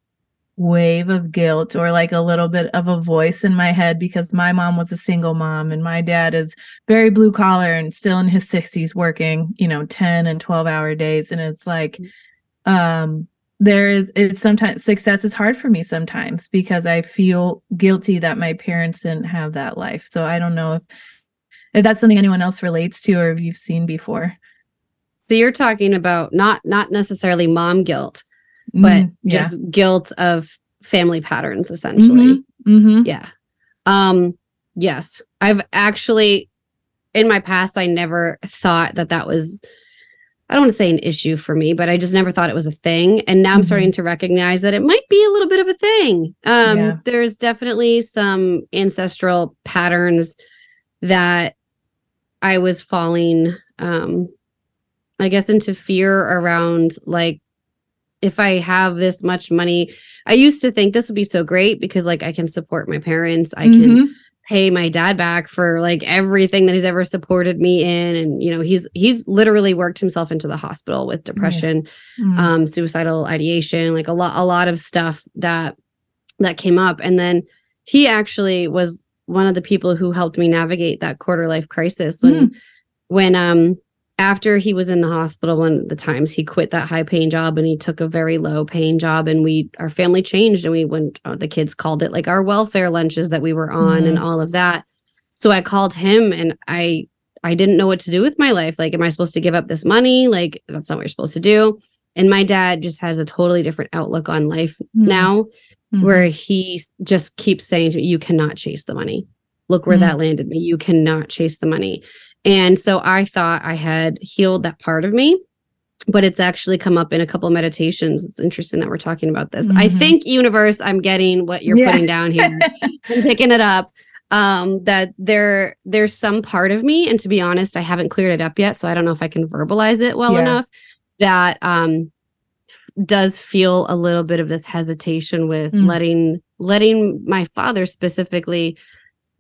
wave of guilt or like a little bit of a voice in my head because my mom was a single mom and my dad is very blue collar and still in his 60s working, you know, 10 and 12-hour days. And it's like, sometimes success is hard for me sometimes because I feel guilty that my parents didn't have that life. So I don't know if that's something anyone else relates to or if you've seen before. So you're talking about not necessarily mom guilt, but just guilt of family patterns, essentially. Yeah. Yes, I've actually in my past, I never thought that that was, I don't want to say an issue for me, but I just never thought it was a thing. And now I'm starting to recognize that it might be a little bit of a thing. There's definitely some ancestral patterns that I was falling, I guess, into fear around, like, if I have this much money, I used to think this would be so great because, like, I can support my parents. I can pay my dad back for, like, everything that he's ever supported me in. And, you know, he's literally worked himself into the hospital with depression, suicidal ideation, like a lot of stuff that came up. And then he actually was one of the people who helped me navigate that quarter life crisis when after he was in the hospital, one of the times he quit that high paying job and he took a very low paying job, and our family changed, and we went, the kids called it like our welfare lunches that we were on and all of that. So I called him and I didn't know what to do with my life. Like, am I supposed to give up this money? Like, that's not what you're supposed to do. And my dad just has a totally different outlook on life now where he just keeps saying to me, you cannot chase the money. Look where that landed me. You cannot chase the money. And so I thought I had healed that part of me, but it's actually come up in a couple of meditations. It's interesting that we're talking about this. I think, universe, I'm getting what you're putting down here. I'm picking it up, that there's some part of me. And to be honest, I haven't cleared it up yet. So I don't know if I can verbalize it well enough that does feel a little bit of this hesitation with letting my father specifically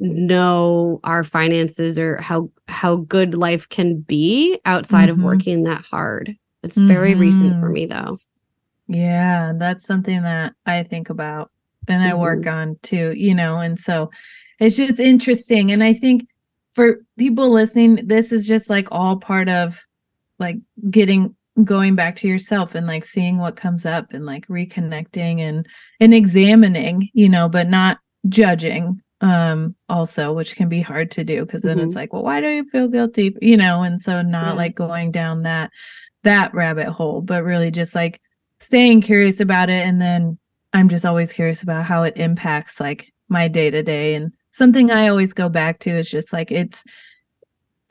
know our finances or how good life can be outside of working that hard. It's very recent for me, though. Yeah, that's something that I think about and I work on too, you know, and so it's just interesting. And I think for people listening, this is just like all part of like going back to yourself and like seeing what comes up and like reconnecting and examining, you know, but not judging. Also, which can be hard to do because then it's like, well, why do you feel guilty? You know, and so not like going down that rabbit hole, but really just like staying curious about it. And then I'm just always curious about how it impacts like my day to day. And something I always go back to is just like, it's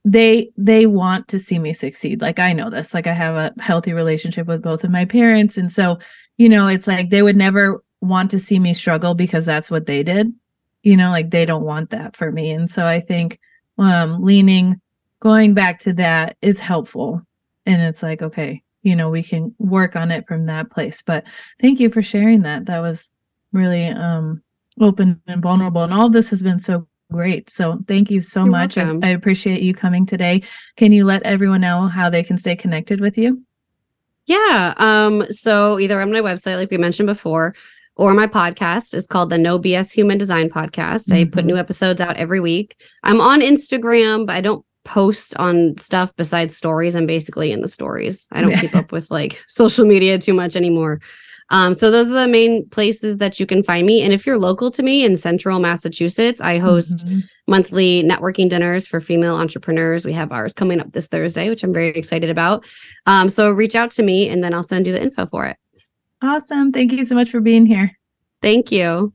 they want to see me succeed. Like, I know this, like I have a healthy relationship with both of my parents. And so, you know, it's like they would never want to see me struggle because that's what they did. You know, like they don't want that for me. And so I think going back to that is helpful. And it's like, okay, you know, we can work on it from that place. But thank you for sharing that. That was really open and vulnerable. And all this has been so great. So thank you so much. I appreciate you coming today. Can you let everyone know how they can stay connected with you? Yeah. So either on my website, like we mentioned before, or my podcast is called The No BS Human Design Podcast. I put new episodes out every week. I'm on Instagram, but I don't post on stuff besides stories. I'm basically in the stories. I don't keep up with like social media too much anymore. So those are the main places that you can find me. And if you're local to me in central Massachusetts, I host monthly networking dinners for female entrepreneurs. We have ours coming up this Thursday, which I'm very excited about. So reach out to me and then I'll send you the info for it. Awesome. Thank you so much for being here. Thank you.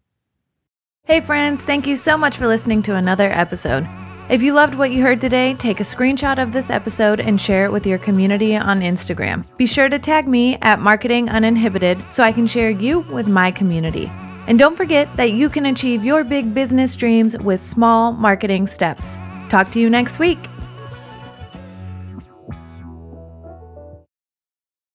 Hey friends, thank you so much for listening to another episode. If you loved what you heard today, take a screenshot of this episode and share it with your community on Instagram. Be sure to tag me at Marketing Uninhibited so I can share you with my community. And don't forget that you can achieve your big business dreams with small marketing steps. Talk to you next week.